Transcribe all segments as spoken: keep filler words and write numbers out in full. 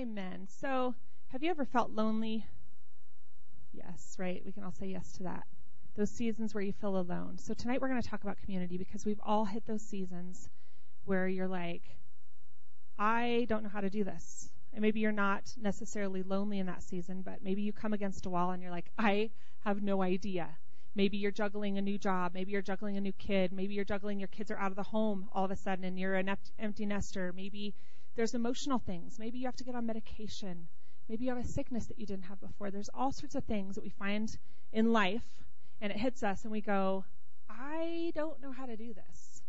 Amen. So, have you ever felt lonely? Yes, right? We can all say yes to that. Those seasons where you feel alone. So tonight we're going to talk about community, because we've all hit those seasons where you're like, I don't know how to do this. And maybe you're not necessarily lonely in that season, but maybe you come against a wall and you're like, I have no idea. Maybe you're juggling a new job. Maybe you're juggling a new kid. Maybe you're juggling your kids are out of the home all of a sudden and you're an empty nester. Maybe there's emotional things. Maybe you have to get on medication. Maybe you have a sickness that you didn't have before. There's all sorts of things that we find in life, and it hits us, and we go, I don't know how to do this.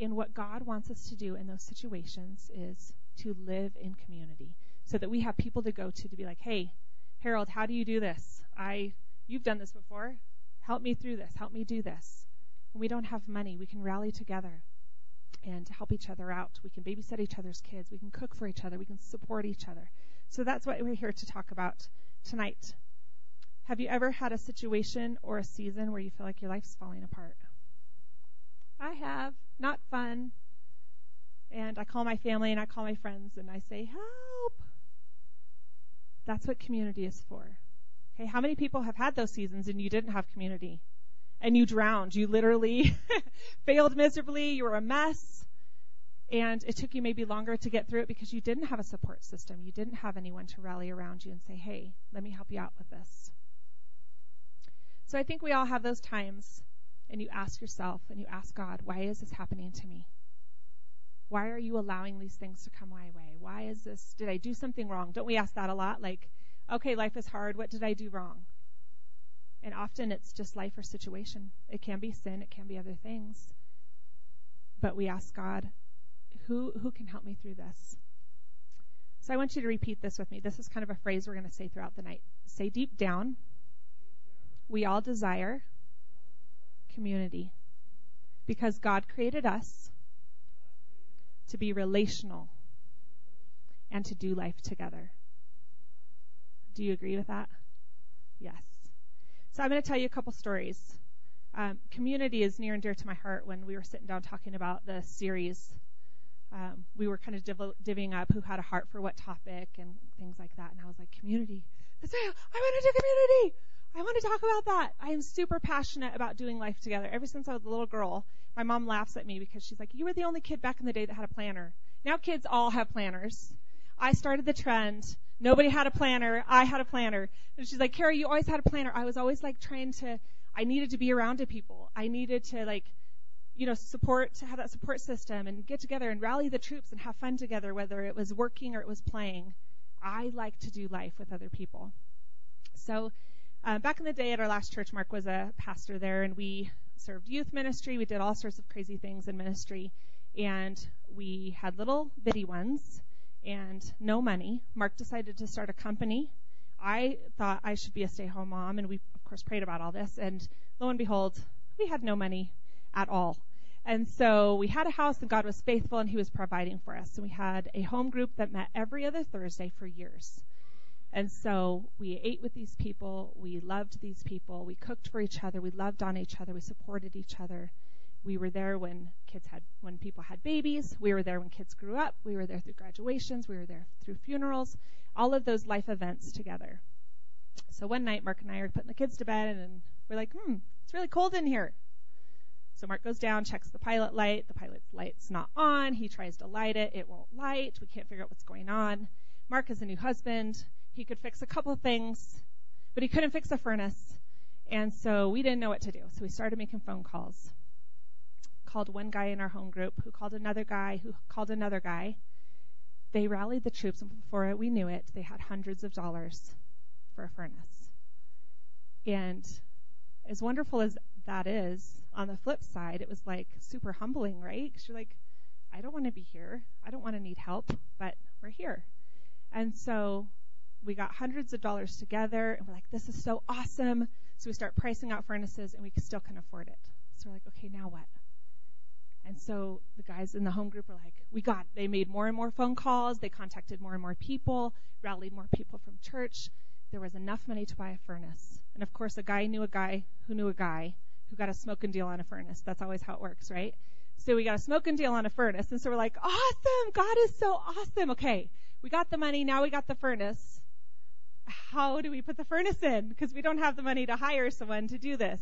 And what God wants us to do in those situations is to live in community, so that we have people to go to to be like, hey, Harold, how do you do this? I, you've done this before. Help me through this. Help me do this. When we don't have money, we can rally together and help each other out. We can babysit each other's kids. We can cook for each other. We can support each other. So that's what we're here to talk about tonight. Have you ever had a situation or a season where you feel like your life's falling apart? I have. Not fun. And I call my family and I call my friends and I say, help. That's what community is for. Okay, how many people have had those seasons and you didn't have community? And you drowned. You literally failed miserably. You were a mess. And it took you maybe longer to get through it because you didn't have a support system. You didn't have anyone to rally around you and say, hey, let me help you out with this. So I think we all have those times, and you ask yourself and you ask God, why is this happening to me? Why are you allowing these things to come my way? Why is this? Did I do something wrong? Don't we ask that a lot? Like, okay, life is hard. What did I do wrong? And often it's just life or situation. It can be sin. It can be other things. But we ask God, Who who can help me through this? So I want you to repeat this with me. This is kind of a phrase we're going to say throughout the night. Say, deep down, we all desire community, because God created us to be relational and to do life together. Do you agree with that? Yes. So I'm going to tell you a couple stories. Um, community is near and dear to my heart. When we were sitting down talking about the series, Um, we were kind of div- divvying up who had a heart for what topic and things like that. And I was like, community. That's right. I want to do community. I want to talk about that. I am super passionate about doing life together. Ever since I was a little girl, my mom laughs at me because she's like, you were the only kid back in the day that had a planner. Now kids all have planners. I started the trend. Nobody had a planner. I had a planner. And she's like, Carrie, you always had a planner. I was always like trying to, I needed to be around to people. I needed to like, you know, support, to have that support system and get together and rally the troops and have fun together, whether it was working or it was playing. I like to do life with other people. So uh, back in the day at our last church, Mark was a pastor there, and we served youth ministry. We did all sorts of crazy things in ministry, and we had little bitty ones and no money. Mark decided to start a company. I thought I should be a stay-at-home mom, and we, of course, prayed about all this, and lo and behold, we had no money at all. And so we had a house, and God was faithful, and he was providing for us. And we had a home group that met every other Thursday for years. And so we ate with these people. We loved these people. We cooked for each other. We loved on each other. We supported each other. We were there when kids had, when people had babies. We were there when kids grew up. We were there through graduations. We were there through funerals, all of those life events together. So one night, Mark and I are putting the kids to bed, and we're like, hmm, it's really cold in here. So Mark goes down, checks the pilot light. The pilot's light's not on. He tries to light it. It won't light. We can't figure out what's going on. Mark is a new husband. He could fix a couple things, but he couldn't fix a furnace. And so we didn't know what to do. So we started making phone calls. Called one guy in our home group, who called another guy, who called another guy. They rallied the troops, and before we knew it, they had hundreds of dollars for a furnace. And as wonderful as that is, on the flip side, it was like super humbling, right? Because you're like, I don't want to be here. I don't want to need help, but we're here. And so we got hundreds of dollars together, and we're like, this is so awesome. So we start pricing out furnaces, and we still can afford it. So we're like, okay, now what? And so the guys in the home group were like, we got it. They made more and more phone calls. They contacted more and more people, rallied more people from church. There was enough money to buy a furnace. And, of course, a guy knew a guy who knew a guy who got a smoking deal on a furnace. That's always how it works, right? So we got a smoking deal on a furnace. And so we're like, awesome. God is so awesome. Okay, we got the money, now we got the furnace. How do we put the furnace in? Because we don't have the money to hire someone to do this.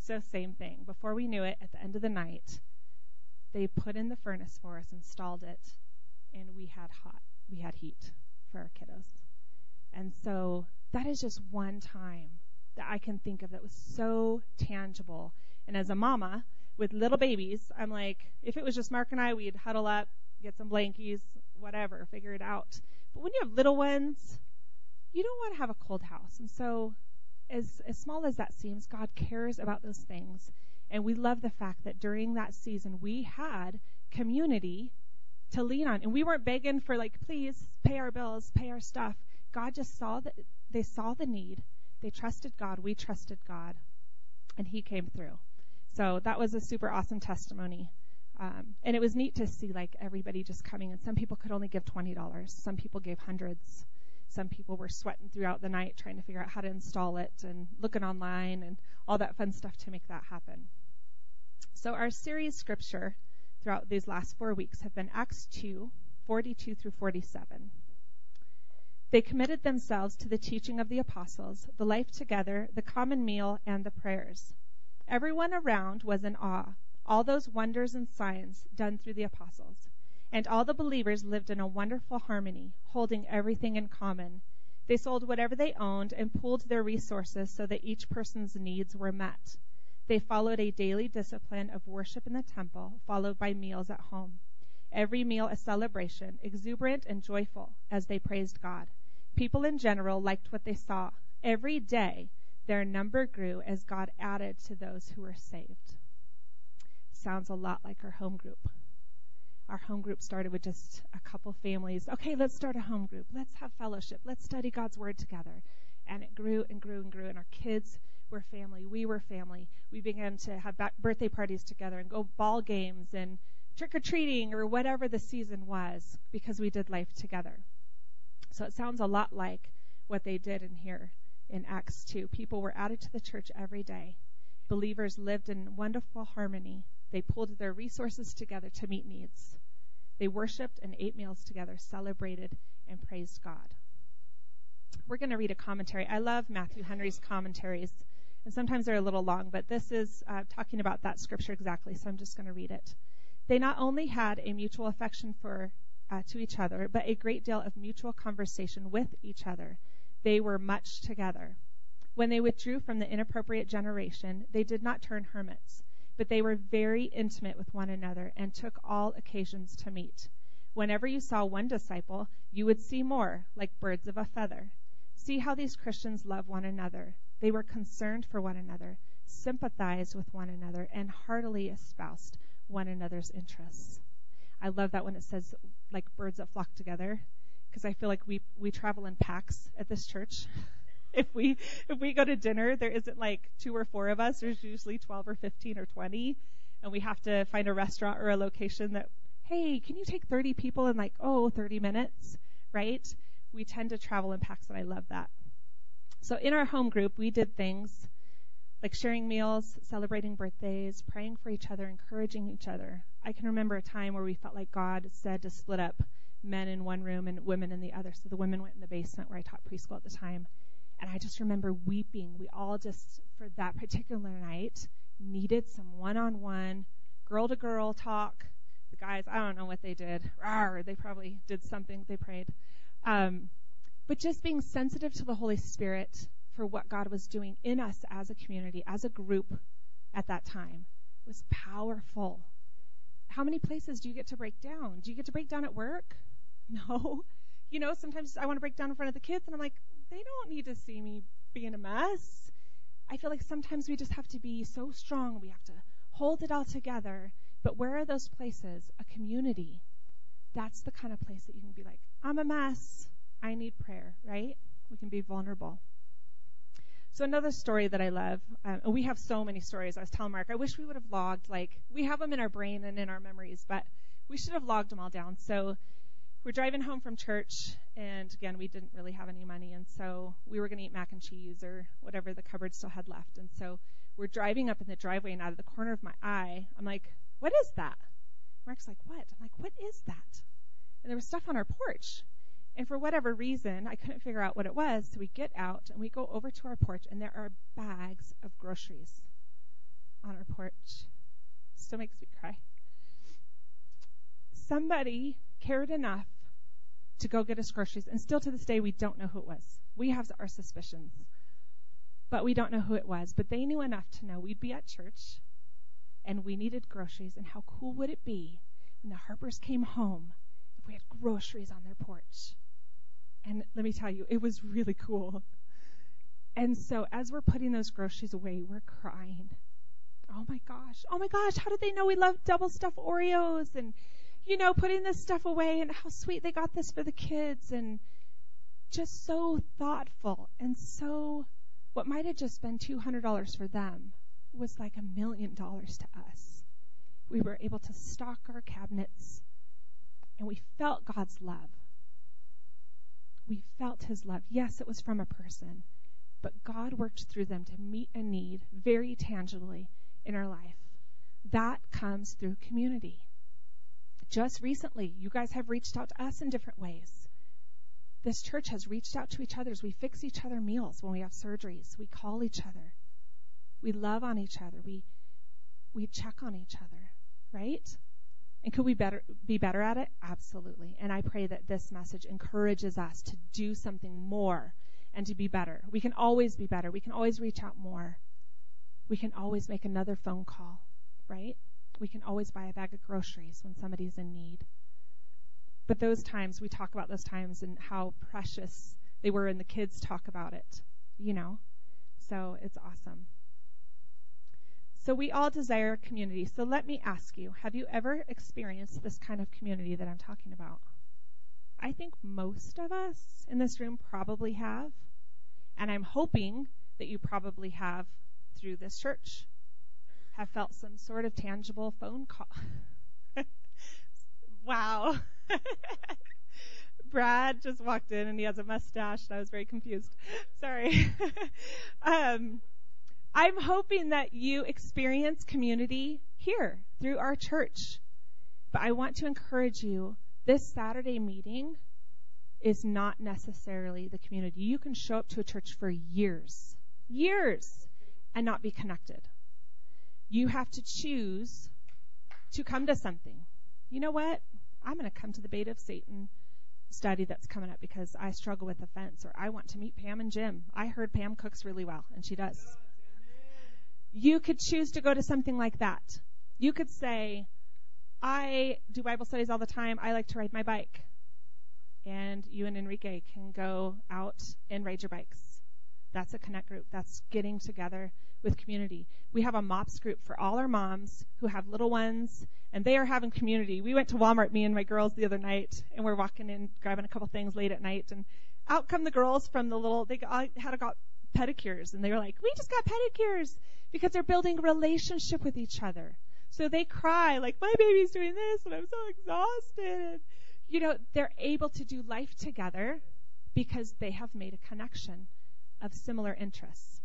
So same thing. Before we knew it, at the end of the night, they put in the furnace for us, installed it, and we had hot, we had heat for our kiddos. And so that is just one time that I can think of that was so tangible. And as a mama with little babies, I'm like, if it was just Mark and I, we'd huddle up, get some blankies, whatever, figure it out. But when you have little ones, you don't want to have a cold house. And so as as small as that seems, God cares about those things. And we love the fact that during that season, we had community to lean on. And we weren't begging for, like, please pay our bills, pay our stuff. God just saw that they saw the need. They trusted God. We trusted God. And he came through. So that was a super awesome testimony. Um, and it was neat to see, like, everybody just coming. And some people could only give twenty dollars. Some people gave hundreds. Some people were sweating throughout the night trying to figure out how to install it and looking online and all that fun stuff to make that happen. So our series scripture throughout these last four weeks have been Acts two, forty-two through forty-seven. They committed themselves to the teaching of the apostles, the life together, the common meal, and the prayers. Everyone around was in awe, all those wonders and signs done through the apostles. And all the believers lived in a wonderful harmony, holding everything in common. They sold whatever they owned and pooled their resources so that each person's needs were met. They followed a daily discipline of worship in the temple, followed by meals at home. Every meal a celebration, exuberant and joyful, as they praised God. People in general liked what they saw. Every day, their number grew as God added to those who were saved. Sounds a lot like our home group. Our home group started with just a couple families. Okay, let's start a home group. Let's have fellowship. Let's study God's word together. And it grew and grew and grew. And our kids were family. We were family. We began to have birthday parties together and go ball games and trick-or-treating or whatever the season was because we did life together. So it sounds a lot like what they did in here in Acts two. People were added to the church every day. Believers lived in wonderful harmony. They pulled their resources together to meet needs. They worshiped and ate meals together, celebrated, and praised God. We're going to read a commentary. I love Matthew Henry's commentaries, and sometimes they're a little long, but this is uh, talking about that scripture exactly, so I'm just going to read it. They not only had a mutual affection for uh, to each other, but a great deal of mutual conversation with each other. They were much together. When they withdrew from the inappropriate generation, they did not turn hermits, but they were very intimate with one another and took all occasions to meet. Whenever you saw one disciple, you would see more, like birds of a feather. See how these Christians love one another. They were concerned for one another, sympathized with one another, and heartily espoused one another's interests. I love that when it says, like birds that flock together, because I feel like we, we travel in packs at this church. If we if we go to dinner, there isn't like two or four of us. There's usually twelve or fifteen or twenty, and we have to find a restaurant or a location that, hey, can you take thirty people in like, oh, thirty minutes, right? We tend to travel in packs, and I love that. So in our home group, we did things like sharing meals, celebrating birthdays, praying for each other, encouraging each other. I can remember a time where we felt like God said to split up men in one room and women in the other. So the women went in the basement where I taught preschool at the time. And I just remember weeping. We all just, for that particular night, needed some one-on-one, girl-to-girl talk. The guys, I don't know what they did. Rawr, they probably did something. They prayed. Um, but just being sensitive to the Holy Spirit for what God was doing in us as a community, as a group at that time, was powerful. How many places do you get to break down? Do you get to break down at work? No. You know, sometimes I want to break down in front of the kids, and I'm like, they don't need to see me being a mess. I feel like sometimes we just have to be so strong. We have to hold it all together. But where are those places? A community. That's the kind of place that you can be like, I'm a mess. I need prayer, right? We can be vulnerable. So another story that I love, um, and we have so many stories. I was telling Mark, I wish we would have logged, like, we have them in our brain and in our memories, but we should have logged them all down. So we're driving home from church, and again, we didn't really have any money, and so we were going to eat mac and cheese or whatever the cupboard still had left. And so we're driving up in the driveway, and out of the corner of my eye, I'm like, what is that? Mark's like, what? I'm like, what is that? And there was stuff on our porch. And for whatever reason, I couldn't figure out what it was, so we get out and we go over to our porch, and there are bags of groceries on our porch. Still makes me cry. Somebody cared enough to go get us groceries, and still to this day we don't know who it was. We have our suspicions, but we don't know who it was. But they knew enough to know we'd be at church and we needed groceries, and how cool would it be when the Harpers came home if we had groceries on their porch. And let me tell you, it was really cool. And so as we're putting those groceries away, we're crying. Oh my gosh, oh my gosh, how did they know we loved double stuffed Oreos, and, you know, putting this stuff away, and how sweet they got this for the kids, and just so thoughtful. And so what might have just been two hundred dollars for them was like a million dollars to us. We were able to stock our cabinets, and we felt God's love. We felt his love. Yes, it was from a person, but God worked through them to meet a need very tangibly in our life. That comes through community. Just recently, you guys have reached out to us in different ways. This church has reached out to each other. We fix each other meals when we have surgeries. We call each other. We love on each other. We we check on each other, right? And could we better be better at it? Absolutely. And I pray that this message encourages us to do something more and to be better. We can always be better. We can always reach out more. We can always make another phone call, right? We can always buy a bag of groceries when somebody's in need. But those times, we talk about those times and how precious they were, and the kids talk about it, you know? So it's awesome. So we all desire community. So let me ask you, have you ever experienced this kind of community that I'm talking about? I think most of us in this room probably have, and I'm hoping that you probably have through this church, have felt some sort of tangible phone call. Wow. Brad just walked in, and he has a mustache, and I was very confused. Sorry. um, I'm hoping that you experience community here through our church. But I want to encourage you, this Saturday meeting is not necessarily the community. You can show up to a church for years, years, and not be connected. You have to choose to come to something. You know what? I'm going to come to the Bait of Satan study that's coming up because I struggle with offense, or I want to meet Pam and Jim. I heard Pam cooks really well, and she does. Yes, you could choose to go to something like that. You could say, I do Bible studies all the time. I like to ride my bike. And you and Enrique can go out and ride your bikes. That's a connect group. That's getting together with community. We have a MOPS group for all our moms who have little ones, and they are having community. We went to Walmart, me and my girls, the other night, and we're walking in, grabbing a couple things late at night, and out come the girls from the little, they all had got pedicures, and they were like, we just got pedicures, because they're building a relationship with each other. So they cry, like, my baby's doing this, and I'm so exhausted. You know, they're able to do life together because they have made a connection of similar interests.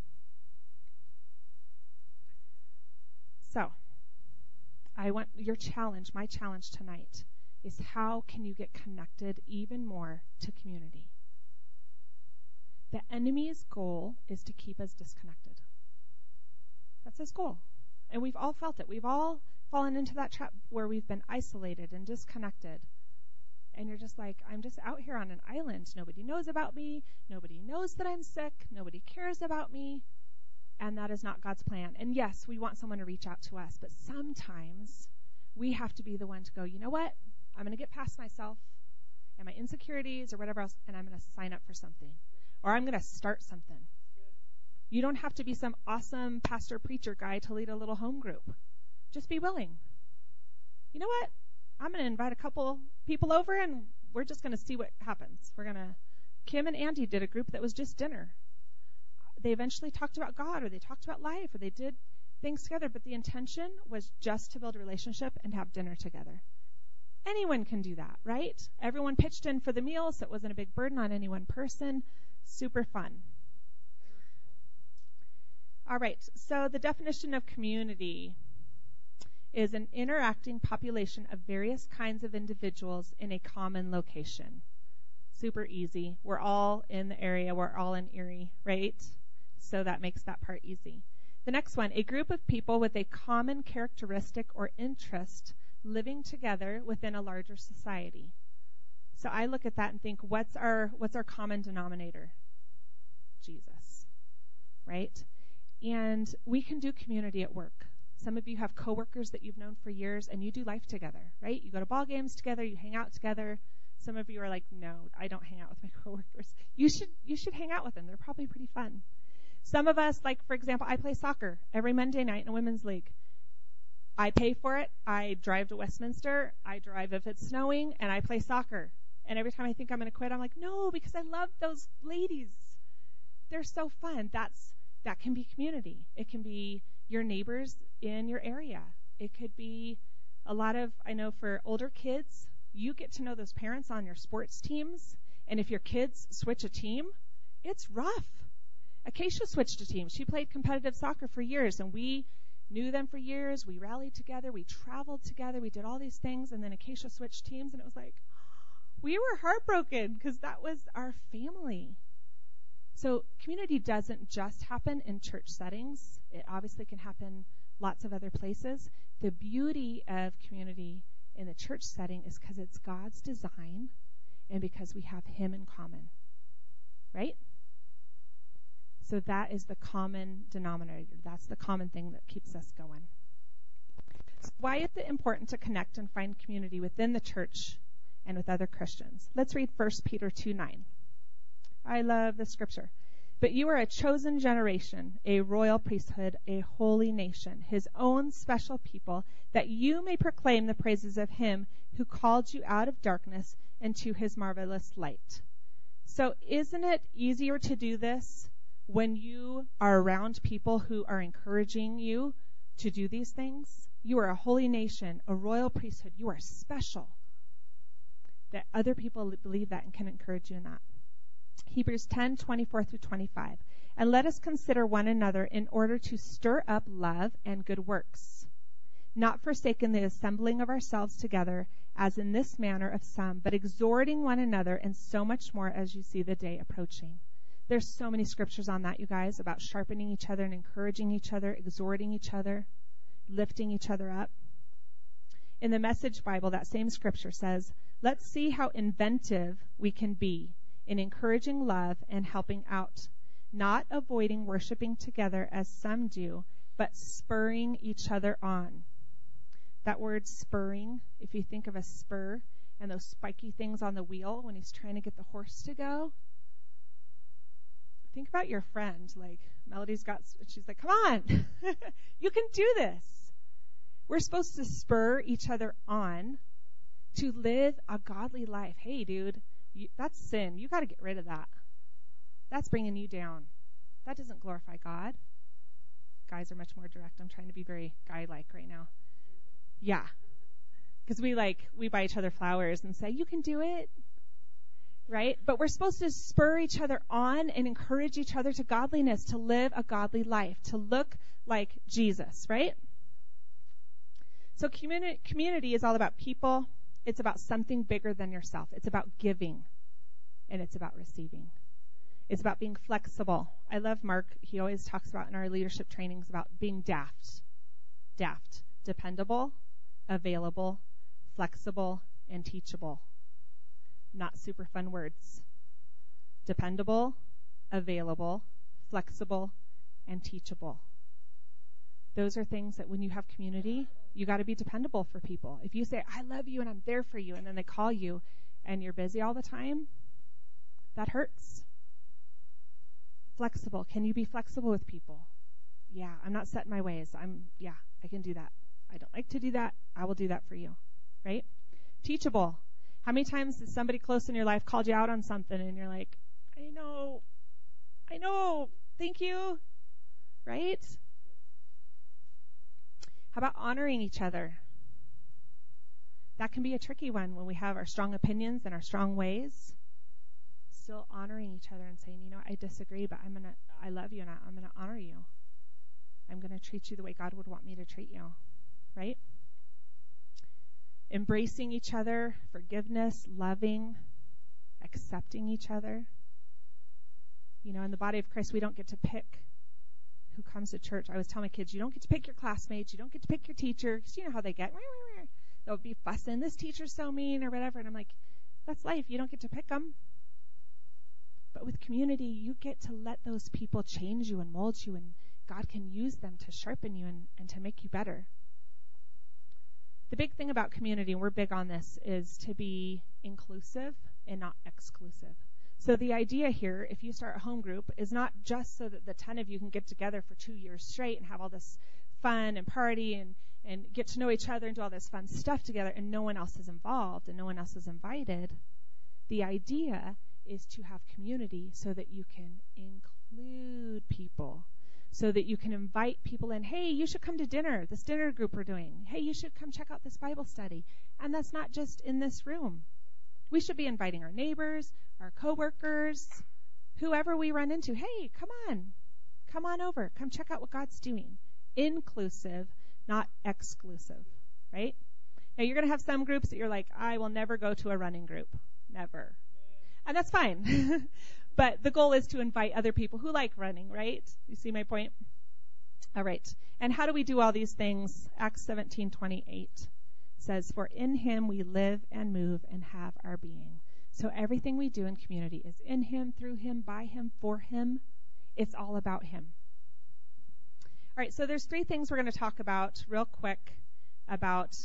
So, I want your challenge, my challenge tonight, is how can you get connected even more to community? The enemy's goal is to keep us disconnected. That's his goal. And we've all felt it. We've all fallen into that trap where we've been isolated and disconnected. And you're just like, I'm just out here on an island. Nobody knows about me. Nobody knows that I'm sick. Nobody cares about me. And that is not God's plan. And yes, we want someone to reach out to us, but sometimes we have to be the one to go, you know what? I'm going to get past myself and my insecurities or whatever else, and I'm going to sign up for something. Or I'm going to start something. You don't have to be some awesome pastor preacher guy to lead a little home group. Just be willing. You know what? I'm going to invite a couple people over, and we're just going to see what happens. We're going to, Kim and Andy did a group that was just dinner. They eventually talked about God, or they talked about life, or they did things together, but the intention was just to build a relationship and have dinner together. Anyone can do that, right? Everyone pitched in for the meal, so it wasn't a big burden on any one person. Super fun. All right, so the definition of community is an interacting population of various kinds of individuals in a common location. super easy. We're all in the area. We're all in Erie, right? So that makes that part easy. The next one, a group of people with a common characteristic or interest living together within a larger society. So I look at that and think, what's our what's our common denominator? Jesus, right? And we can do community at work. Some of you have coworkers that you've known for years, and you do life together, right? You go to ball games together, you hang out together. Some of you are like, no, I don't hang out with my coworkers. You should you should hang out with them. They're probably pretty fun. Some of us, like, for example, I play soccer every Monday night in a women's league. I pay for it. I drive to Westminster. I drive if it's snowing, and I play soccer. And every time I think I'm going to quit, I'm like, no, because I love those ladies. They're so fun. That's that can be community. It can be your neighbors in your area. It could be a lot of, I know for older kids, you get to know those parents on your sports teams. And if your kids switch a team, it's rough. Acacia switched a team. She played competitive soccer for years, and we knew them for years. We rallied together. We traveled together. We did all these things, and then Acacia switched teams, and it was like, we were heartbroken because that was our family. So community doesn't just happen in church settings. It obviously can happen lots of other places. The beauty of community in the church setting is because it's God's design and because we have Him in common, right? So that is the common denominator. That's the common thing that keeps us going. So why is it important to connect and find community within the church and with other Christians? Let's read First Peter two nine. I love this scripture. But you are a chosen generation, a royal priesthood, a holy nation, His own special people, that you may proclaim the praises of Him who called you out of darkness into His marvelous light. So isn't it easier to do this when you are around people who are encouraging you to do these things? You are a holy nation, a royal priesthood. You are special. That other people believe that and can encourage you in that. Hebrews ten, twenty-four through twenty-five. And let us consider one another in order to stir up love and good works, not forsaking the assembling of ourselves together, as in this manner of some, but exhorting one another, and so much more as you see the day approaching. There's so many scriptures on that, you guys, about sharpening each other and encouraging each other, exhorting each other, lifting each other up. In the Message Bible, that same scripture says, let's see how inventive we can be in encouraging love and helping out, not avoiding worshiping together as some do, but spurring each other on. That word spurring, if you think of a spur and those spiky things on the wheel when he's trying to get the horse to go, think about your friend. Like, Melody's got, she's like, come on, you can do this. We're supposed to spur each other on to live a godly life. Hey, dude, you, that's sin. You got to get rid of that. That's bringing you down. That doesn't glorify God. Guys are much more direct. I'm trying to be very guy-like right now. Yeah. Because we like, we buy each other flowers and say, you can do it. Right? But we're supposed to spur each other on and encourage each other to godliness, to live a godly life, to look like Jesus, right? So communi- community is all about people. It's about something bigger than yourself. It's about giving, and it's about receiving. It's about being flexible. I love Mark. He always talks about in our leadership trainings about being daft. Daft. Dependable, available, flexible, and teachable. Not super fun words. Dependable, available, flexible, and teachable. Those are things that when you have community, you got to be dependable for people. If you say, I love you and I'm there for you, and then they call you and you're busy all the time, that hurts. Flexible. Can you be flexible with people? Yeah, I'm not set in my ways. I'm, yeah, I can do that. I don't like to do that. I will do that for you, right? Teachable. How many times has somebody close in your life called you out on something and you're like, I know, I know, thank you, right? How about honoring each other? That can be a tricky one when we have our strong opinions and our strong ways. Still honoring each other and saying, you know, I disagree, but I'm going to, I love you and I, I'm going to honor you. I'm going to treat you the way God would want me to treat you, right? Embracing each other, forgiveness, loving, accepting each other. You know, in the body of Christ, we don't get to pick who comes to church. I always tell my kids, you don't get to pick your classmates. You don't get to pick your teacher, because you know how they get. They'll be fussing, this teacher's so mean or whatever. And I'm like, that's life. You don't get to pick them. But with community, you get to let those people change you and mold you, and God can use them to sharpen you and, and to make you better. The big thing about community, and we're big on this, is to be inclusive and not exclusive. So the idea here, if you start a home group, is not just so that the ten of you can get together for two years straight and have all this fun and party and, and get to know each other and do all this fun stuff together, and no one else is involved and no one else is invited. The idea is to have community so that you can include people, so that you can invite people in. Hey, you should come to dinner, this dinner group we're doing. Hey, you should come check out this Bible study. And that's not just in this room. We should be inviting our neighbors, our coworkers, whoever we run into. Hey, come on. Come on over. Come check out what God's doing. Inclusive, not exclusive, right? Now, you're going to have some groups that you're like, I will never go to a running group. Never. And that's fine. But the goal is to invite other people who like running, right? You see my point? All right. And how do we do all these things? Acts seventeen twenty-eight says, for in him we live and move and have our being. So everything we do in community is in him, through him, by him, for him. It's all about him. All right. So there's three things we're going to talk about real quick about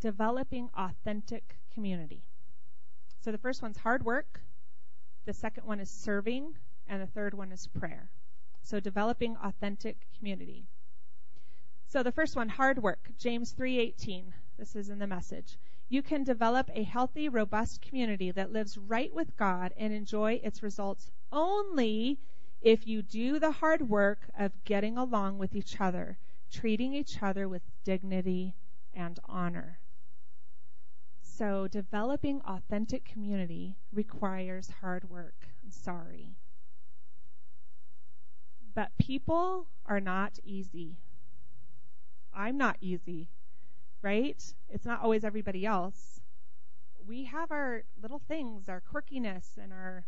developing authentic community. So the first one's hard work. The second one is serving, and the third one is prayer. So developing authentic community. So the first one, hard work, James three eighteen. This is in the Message. You can develop a healthy, robust community that lives right with God and enjoy its results only if you do the hard work of getting along with each other, treating each other with dignity and honor. So developing authentic community requires hard work. I'm sorry. But people are not easy. I'm not easy, right? It's not always everybody else. We have our little things, our quirkiness and our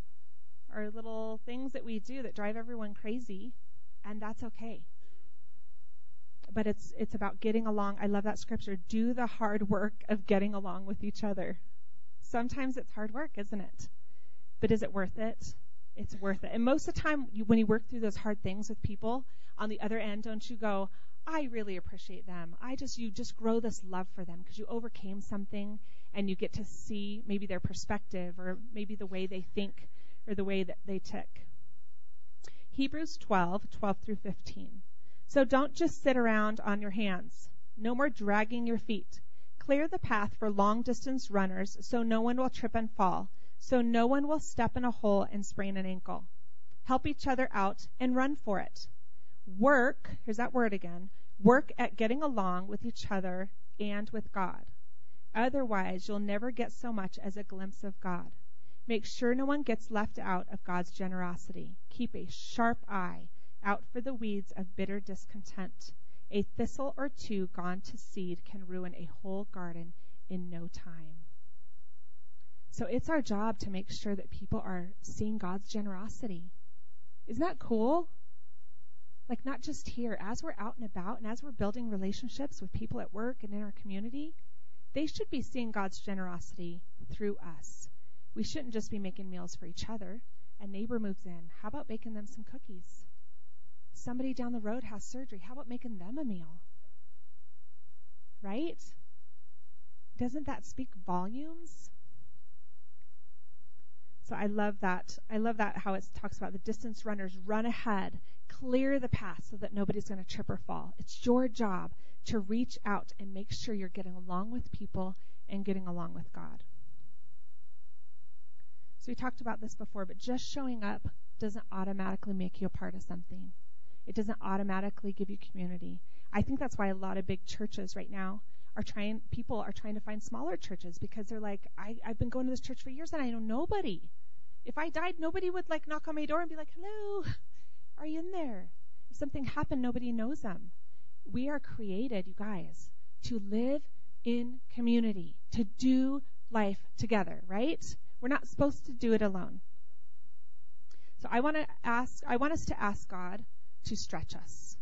our little things that we do that drive everyone crazy, and that's okay. But it's it's about getting along. I love that scripture. Do the hard work of getting along with each other. Sometimes it's hard work, isn't it? But is it worth it? It's worth it. And most of the time, you, when you work through those hard things with people, on the other end, don't you go, I really appreciate them. I just you just grow this love for them because you overcame something, and you get to see maybe their perspective or maybe the way they think or the way that they tick. Hebrews twelve, twelve through fifteen. So don't just sit around on your hands. No more dragging your feet. Clear the path for long-distance runners so no one will trip and fall, so no one will step in a hole and sprain an ankle. Help each other out and run for it. Work, here's that word again, work at getting along with each other and with God. Otherwise, you'll never get so much as a glimpse of God. Make sure no one gets left out of God's generosity. Keep a sharp eye out for the weeds of bitter discontent. A thistle or two gone to seed can ruin a whole garden in no time. So it's our job to make sure that people are seeing God's generosity. Isn't that cool? Like, not just here. As we're out and about and as we're building relationships with people at work and in our community, they should be seeing God's generosity through us. We shouldn't just be making meals for each other. A neighbor moves in. How about baking them some cookies? Somebody down the road has surgery. How about making them a meal? Right? Doesn't that speak volumes? So I love that. I love that how it talks about the distance runners. Run ahead. Clear the path so that nobody's going to trip or fall. It's your job to reach out and make sure you're getting along with people and getting along with God. So we talked about this before, but just showing up doesn't automatically make you a part of something. It doesn't automatically give you community. I think that's why a lot of big churches right now are trying, people are trying to find smaller churches because they're like, I, I've been going to this church for years and I know nobody. If I died, nobody would like knock on my door and be like, hello, are you in there? If something happened, nobody knows them. We are created, you guys, to live in community, to do life together, right? We're not supposed to do it alone. So I want to ask, I want us to ask God to stretch us.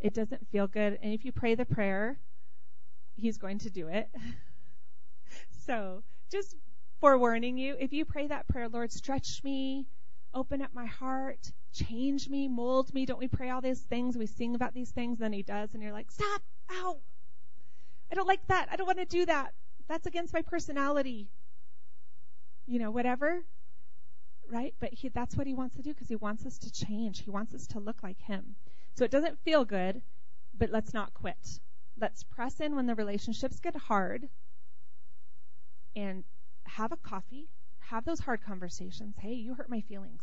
It doesn't feel good. And if you pray the prayer, He's going to do it. So just forewarning you, if you pray that prayer, Lord, stretch me, open up my heart, change me, mold me. Don't we pray all these things? We sing about these things. Then He does. And you're like, stop. Ow. I don't like that. I don't want to do that. That's against my personality. You know, whatever. Right? But he, that's what He wants to do, because He wants us to change. He wants us to look like Him. So it doesn't feel good, but let's not quit. Let's press in when the relationships get hard and have a coffee, have those hard conversations. Hey, you hurt my feelings.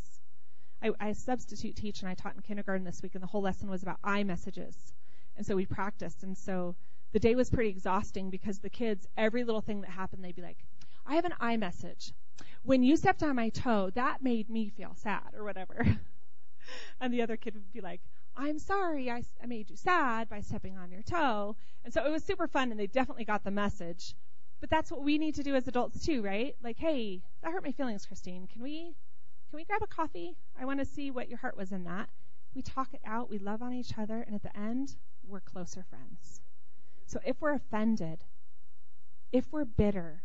I, I substitute teach, and I taught in kindergarten this week, and the whole lesson was about I messages. And so we practiced. And so the day was pretty exhausting, because the kids, every little thing that happened, they'd be like, I have an I message. When you stepped on my toe, that made me feel sad, or whatever. And the other kid would be like, I'm sorry I, I made you sad by stepping on your toe. And so it was super fun, and they definitely got the message. But that's what we need to do as adults too, right? Like, hey, that hurt my feelings, Christine. Can we can we grab a coffee? I want to see what your heart was in that. We talk it out. We love on each other. And at the end, we're closer friends. So if we're offended, if we're bitter,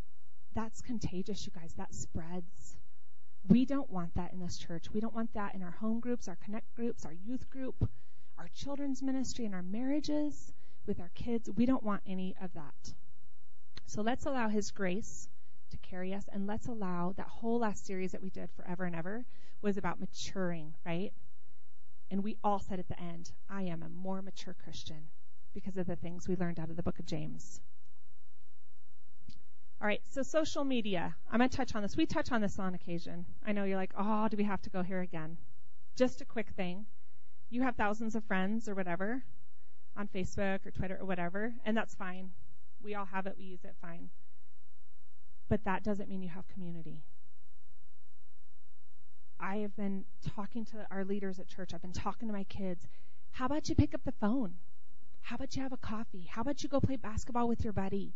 that's contagious, you guys. That spreads. We don't want that in this church. We don't want that in our home groups, our connect groups, our youth group, our children's ministry, and our marriages with our kids. We don't want any of that. So let's allow His grace to carry us, and let's allow that whole last series that we did forever and ever was about maturing, right? And we all said at the end, I am a more mature Christian because of the things we learned out of the book of James. All right, so social media. I'm going to touch on this. We touch on this on occasion. I know you're like, oh, do we have to go here again? Just a quick thing. You have thousands of friends or whatever on Facebook or Twitter or whatever, and that's fine. We all have it. We use it. Fine. But that doesn't mean you have community. I have been talking to our leaders at church. I've been talking to my kids. How about you pick up the phone? How about you have a coffee? How about you go play basketball with your buddy?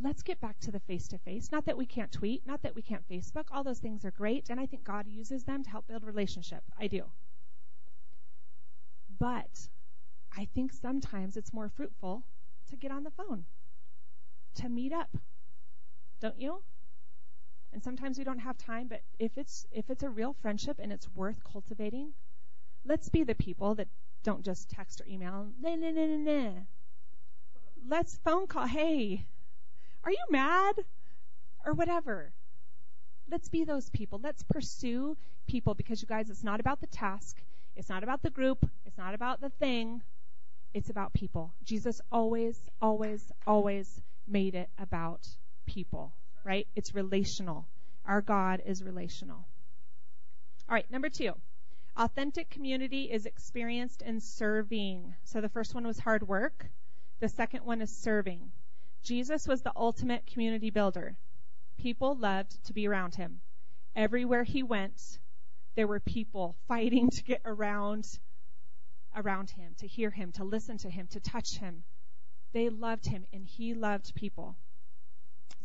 Let's get back to the face-to-face. Not that we can't tweet. Not that we can't Facebook. All those things are great, and I think God uses them to help build relationship. I do. But I think sometimes it's more fruitful to get on the phone, to meet up, don't you? And sometimes we don't have time, but if it's if it's a real friendship and it's worth cultivating, let's be the people that don't just text or email. Nah, nah, nah, nah, nah. Let's phone call. Hey, are you mad? Or whatever. Let's be those people. Let's pursue people, because, you guys, it's not about the task. It's not about the group. It's not about the thing. It's about people. Jesus always, always, always made it about people, right? It's relational. Our God is relational. All right, number two. Authentic community is experienced in serving. So the first one was hard work. The second one is serving. Jesus was the ultimate community builder. People loved to be around Him. Everywhere He went, there were people fighting to get around, around Him, to hear Him, to listen to Him, to touch Him. They loved Him, and He loved people.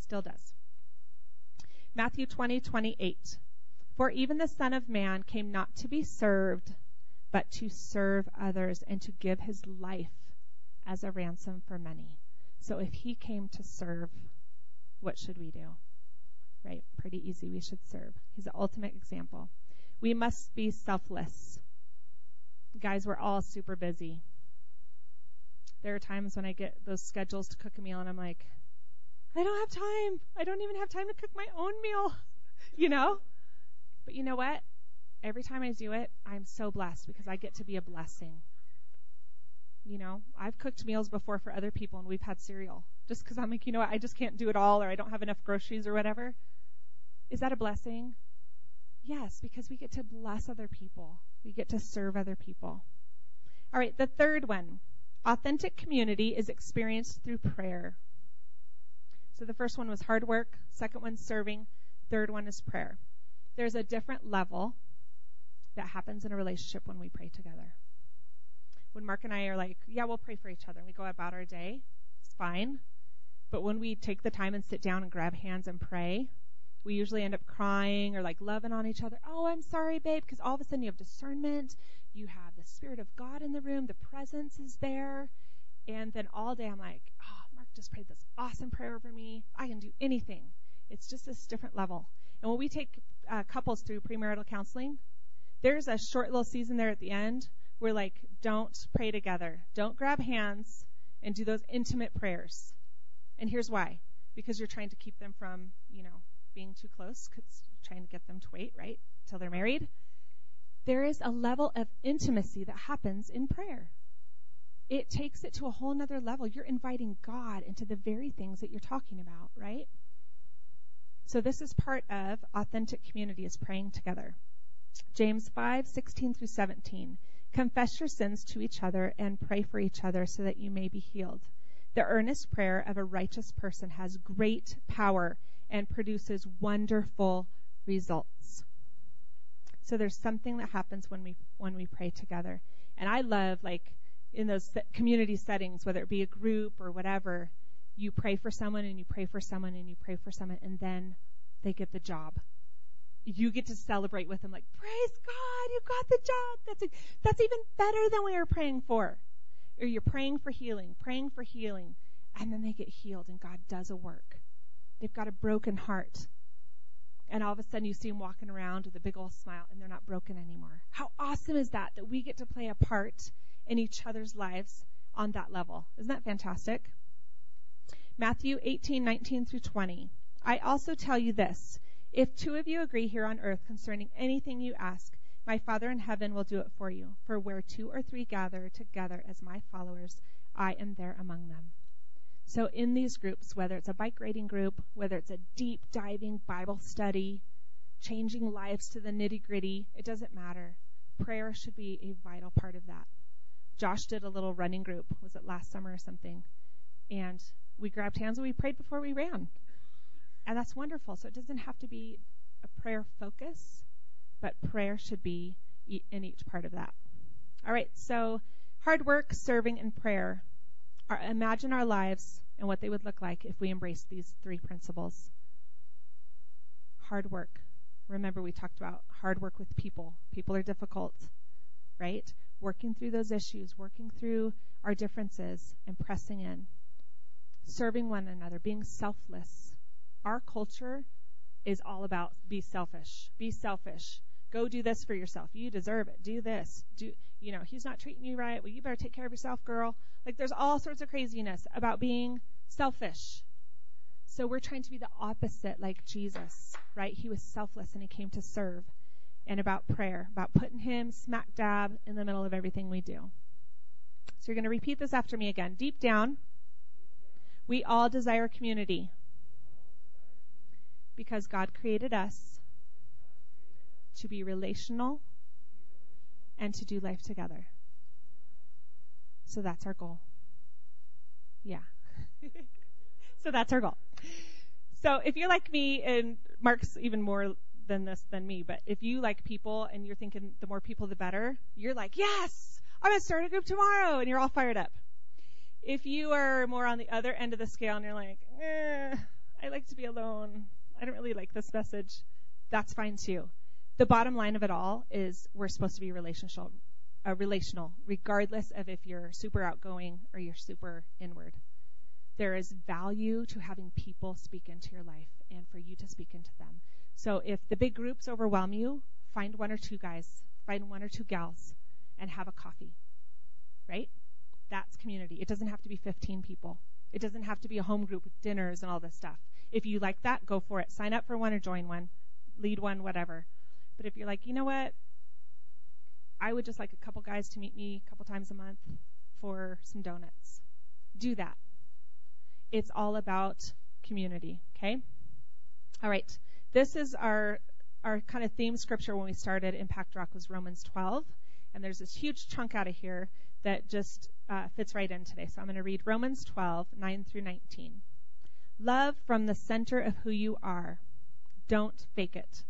Still does. Matthew twenty twenty-eight. For even the Son of Man came not to be served, but to serve others and to give His life as a ransom for many. So if He came to serve, what should we do? Right? Pretty easy. We should serve. He's the ultimate example. We must be selfless. Guys, we're all super busy. There are times when I get those schedules to cook a meal, and I'm like, I don't have time. I don't even have time to cook my own meal, you know? But you know what? Every time I do it, I'm so blessed, because I get to be a blessing. You know, I've cooked meals before for other people, and we've had cereal just because I'm like, you know what? I just can't do it all, or I don't have enough groceries or whatever. Is that a blessing? Yes, because we get to bless other people. We get to serve other people. All right, the third one. Authentic community is experienced through prayer. So the first one was hard work, second one serving, third one is prayer. There's a different level that happens in a relationship when we pray together. When Mark and I are like, yeah, we'll pray for each other, and we go about our day, it's fine. But when we take the time and sit down and grab hands and pray, we usually end up crying or like loving on each other. Oh, I'm sorry, babe, because all of a sudden you have discernment. You have the Spirit of God in the room. The presence is there. And then all day I'm like, oh, Mark just prayed this awesome prayer over me. I can do anything. It's just this different level. And when we take uh, couples through premarital counseling, there's a short little season there at the end where, like, don't pray together. Don't grab hands and do those intimate prayers. And here's why. Because you're trying to keep them from, you know, being too close, cause trying to get them to wait, right, till they're married. There is a level of intimacy that happens in prayer. It takes it to a whole nother level. You're inviting God into the very things that you're talking about, right? So this is part of authentic community, is praying together. James five sixteen through seventeen. Confess your sins to each other and pray for each other so that you may be healed. The earnest prayer of a righteous person has great power and produces wonderful results. So there's something that happens when we when we pray together. And I love, like, in those community settings, whether it be a group or whatever, you pray for someone and you pray for someone and you pray for someone, and then they get the job. You get to celebrate with them, like, praise God, you got the job. That's a, that's even better than we were praying for. Or you're praying for healing, praying for healing, and then they get healed and God does a work. They've got a broken heart. And all of a sudden you see them walking around with a big old smile and they're not broken anymore. How awesome is that, that we get to play a part in each other's lives on that level? Isn't that fantastic? Matthew eighteen nineteen through twenty. I also tell you this, if two of you agree here on earth concerning anything you ask, my Father in heaven will do it for you. For where two or three gather together as my followers, I am there among them. So in these groups, whether it's a bike riding group, whether it's a deep diving Bible study, changing lives to the nitty gritty, it doesn't matter. Prayer should be a vital part of that. Josh did a little running group, was it last summer or something? And we grabbed hands and we prayed before we ran. And that's wonderful. So it doesn't have to be a prayer focus, but prayer should be in each part of that. All right, so hard work, serving, and prayer. Our, imagine our lives and what they would look like if we embraced these three principles. Hard work. Remember, we talked about hard work with people. People are difficult, right? Working through those issues, working through our differences, and pressing in. Serving one another, being selfless. Our culture is all about be selfish, be selfish. Go do this for yourself. You deserve it. Do this. Do, you know, he's not treating you right. Well, you better take care of yourself, girl. Like, there's all sorts of craziness about being selfish. So we're trying to be the opposite, like Jesus, right? He was selfless and he came to serve. And about prayer, about putting him smack dab in the middle of everything we do. So you're going to repeat this after me again. Deep down, we all desire community because God created us to be relational and to do life together. So that's our goal. Yeah. So that's our goal. So if you're like me, and Mark's even more than this than me, but if you like people and you're thinking the more people the better, you're like, yes, I'm going to start a group tomorrow, and you're all fired up. If you are more on the other end of the scale and you're like, eh, I like to be alone, I don't really like this message, that's fine too. The bottom line of it all is we're supposed to be relational, uh, relational, regardless of if you're super outgoing or you're super inward. There is value to having people speak into your life and for you to speak into them. So if the big groups overwhelm you, find one or two guys, find one or two gals, and have a coffee, right? That's community. It doesn't have to be fifteen people. It doesn't have to be a home group with dinners and all this stuff. If you like that, go for it. Sign up for one or join one, lead one, whatever. But if you're like, you know what, I would just like a couple guys to meet me a couple times a month for some donuts, do that. It's all about community, okay? All right, this is our our kind of theme scripture when we started Impact Rock was Romans twelve, and there's this huge chunk out of here that just uh, fits right in today. So I'm going to read Romans twelve, nine through nineteen. Love from the center of who you are. Don't fake it.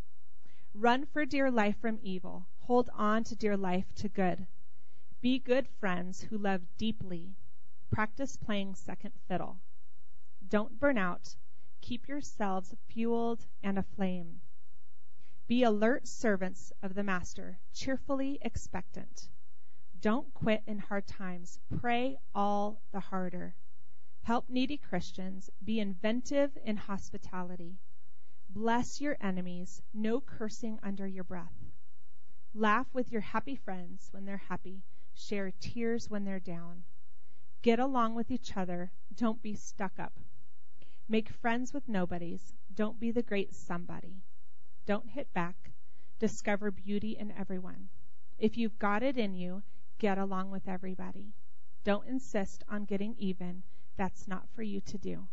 Run for dear life from evil. Hold on to dear life to good. Be good friends who love deeply. Practice playing second fiddle. Don't burn out. keep yourselves fueled and aflame. Be alert servants of the Master, cheerfully expectant. Don't quit in hard times. Pray all the harder. Help needy Christians. Be inventive in hospitality. Bless your enemies. No cursing under your breath. Laugh with your happy friends when they're happy. Share tears when they're down. Get along with each other. Don't be stuck up. Make friends with nobodies. Don't be the great somebody. Don't hit back. Discover beauty in everyone. If you've got it in you, get along with everybody. Don't insist on getting even. That's not for you to do.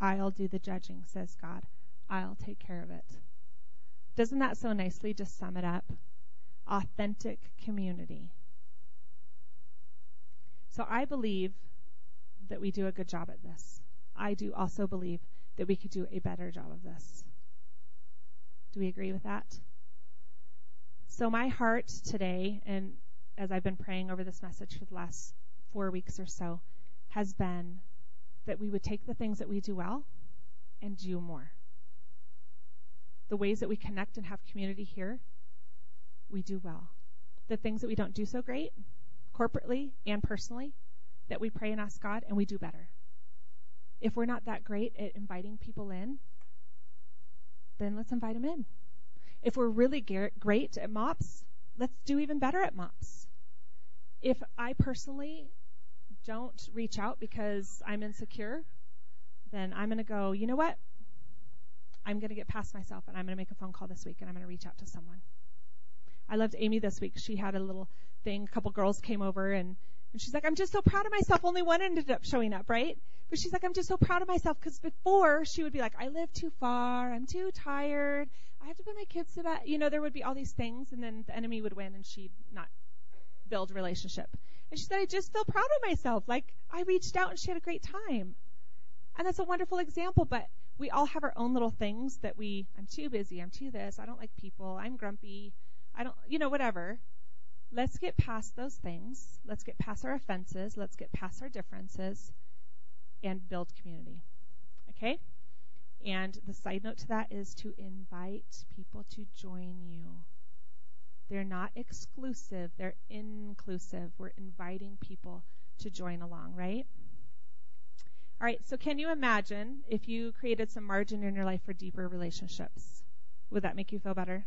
I'll do the judging, says God. I'll take care of it. Doesn't that so nicely just sum it up? Authentic community. So I believe that we do a good job at this. I do also believe that we could do a better job of this. Do we agree with that? So my heart today, and as I've been praying over this message for the last four weeks or so, has been that we would take the things that we do well and do more. The ways that we connect and have community here, we do well. The things that we don't do so great, corporately and personally, that we pray and ask God, and we do better. If we're not that great at inviting people in, then let's invite them in. If we're really ge- great at MOPS, let's do even better at MOPS. If I personally don't reach out because I'm insecure, then I'm going to go, you know what? I'm going to get past myself, and I'm going to make a phone call this week, and I'm going to reach out to someone. I loved Amy this week. She had a little thing. A couple girls came over, and, and she's like, I'm just so proud of myself. Only one ended up showing up, right? But she's like, I'm just so proud of myself, because before she would be like, I live too far. I'm too tired. I have to put my kids to bed. You know, there would be all these things, and then the enemy would win, and she'd not build relationship. And she said, I just feel proud of myself. Like, I reached out, and she had a great time. And that's a wonderful example, but we all have our own little things that we, I'm too busy, I'm too this, I don't like people, I'm grumpy, I don't, you know, whatever. Let's get past those things. Let's get past our offenses. Let's get past our differences and build community. Okay? And the side note to that is to invite people to join you. They're not exclusive. They're inclusive. We're inviting people to join along, right? All right, so can you imagine if you created some margin in your life for deeper relationships? Would that make you feel better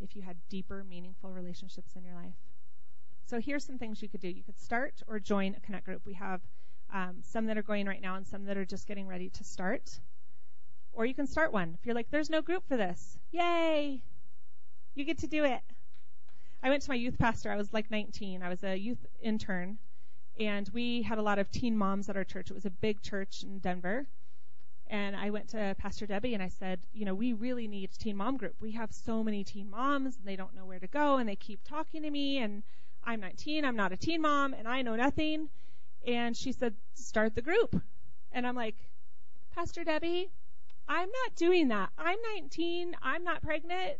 if you had deeper, meaningful relationships in your life? So here's some things you could do. You could start or join a connect group. We have um, some that are going right now and some that are just getting ready to start. Or you can start one. If you're like, there's no group for this, yay, you get to do it. I went to my youth pastor. I was like nineteen. I was a youth intern. And we had a lot of teen moms at our church. It was a big church in Denver. And I went to Pastor Debbie and I said, you know, we really need a teen mom group. We have so many teen moms and they don't know where to go and they keep talking to me and I'm nineteen, I'm not a teen mom and I know nothing. And she said, start the group. And I'm like, Pastor Debbie, I'm not doing that. I'm nineteen, I'm not pregnant.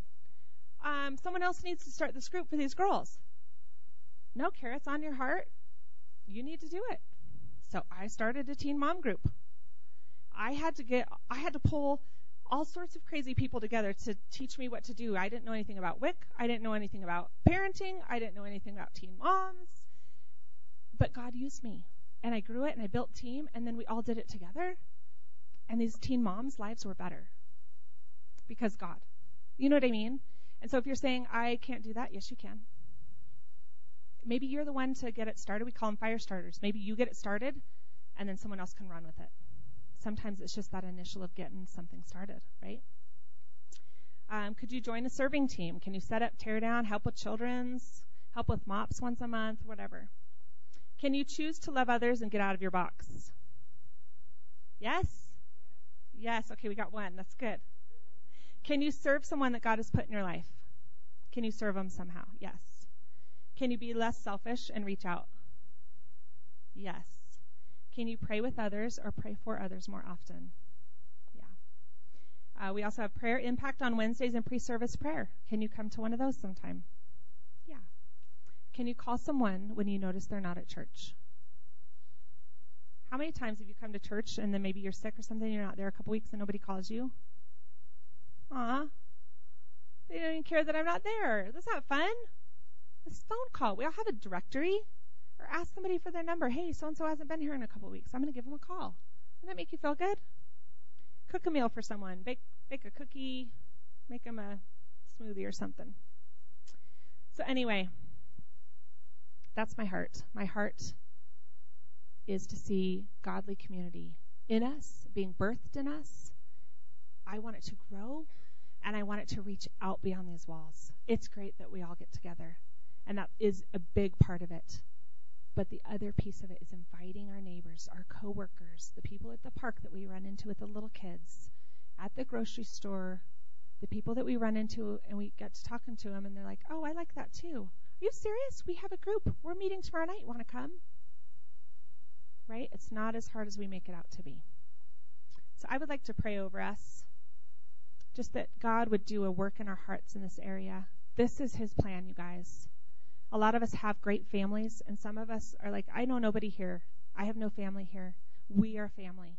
Um, someone else needs to start this group for these girls. No, carrots on your heart. You need to do it. So I started a teen mom group. I had to get, I had to pull all sorts of crazy people together to teach me what to do. I didn't know anything about W I C. I didn't know anything about parenting. I didn't know anything about teen moms. But God used me. And I grew it and I built team and then we all did it together. And these teen moms' lives were better because God. You know what I mean? And so if you're saying, I can't do that, yes, you can. Maybe you're the one to get it started. We call them fire starters. Maybe you get it started and then someone else can run with it. Sometimes it's just that initial of getting something started, right? Um, could you join a serving team? Can you set up, tear down, help with children's, help with MOPS once a month, whatever? Can you choose to love others and get out of your box? Yes? Yes, okay, we got one. That's good. Can you serve someone that God has put in your life? Can you serve them somehow? Yes. Can you be less selfish and reach out? Yes. Can you pray with others or pray for others more often? Yeah. Uh, we also have prayer impact on Wednesdays and pre-service prayer. Can you come to one of those sometime? Yeah. Can you call someone when you notice they're not at church? How many times have you come to church and then maybe you're sick or something, you're not there a couple weeks and nobody calls you? Aw, they don't even care that I'm not there. That's not fun. This phone call. We all have a directory. Or ask somebody for their number. Hey, so-and-so hasn't been here in a couple weeks. I'm going to give them a call. Doesn't that make you feel good? Cook a meal for someone. Bake, bake a cookie. Make them a smoothie or something. So anyway, that's my heart. My heart is to see godly community in us, being birthed in us. I want it to grow, and I want it to reach out beyond these walls. It's great that we all get together, and that is a big part of it. But the other piece of it is inviting our neighbors, our coworkers, the people at the park that we run into with the little kids, at the grocery store, the people that we run into and we get to talking to them, and they're like, oh, I like that too. Are you serious? We have a group. We're meeting tomorrow night. Want to come? Right? It's not as hard as we make it out to be. So I would like to pray over us, just that God would do a work in our hearts in this area. This is His plan, you guys. A lot of us have great families, and some of us are like, I know nobody here. I have no family here. We are family.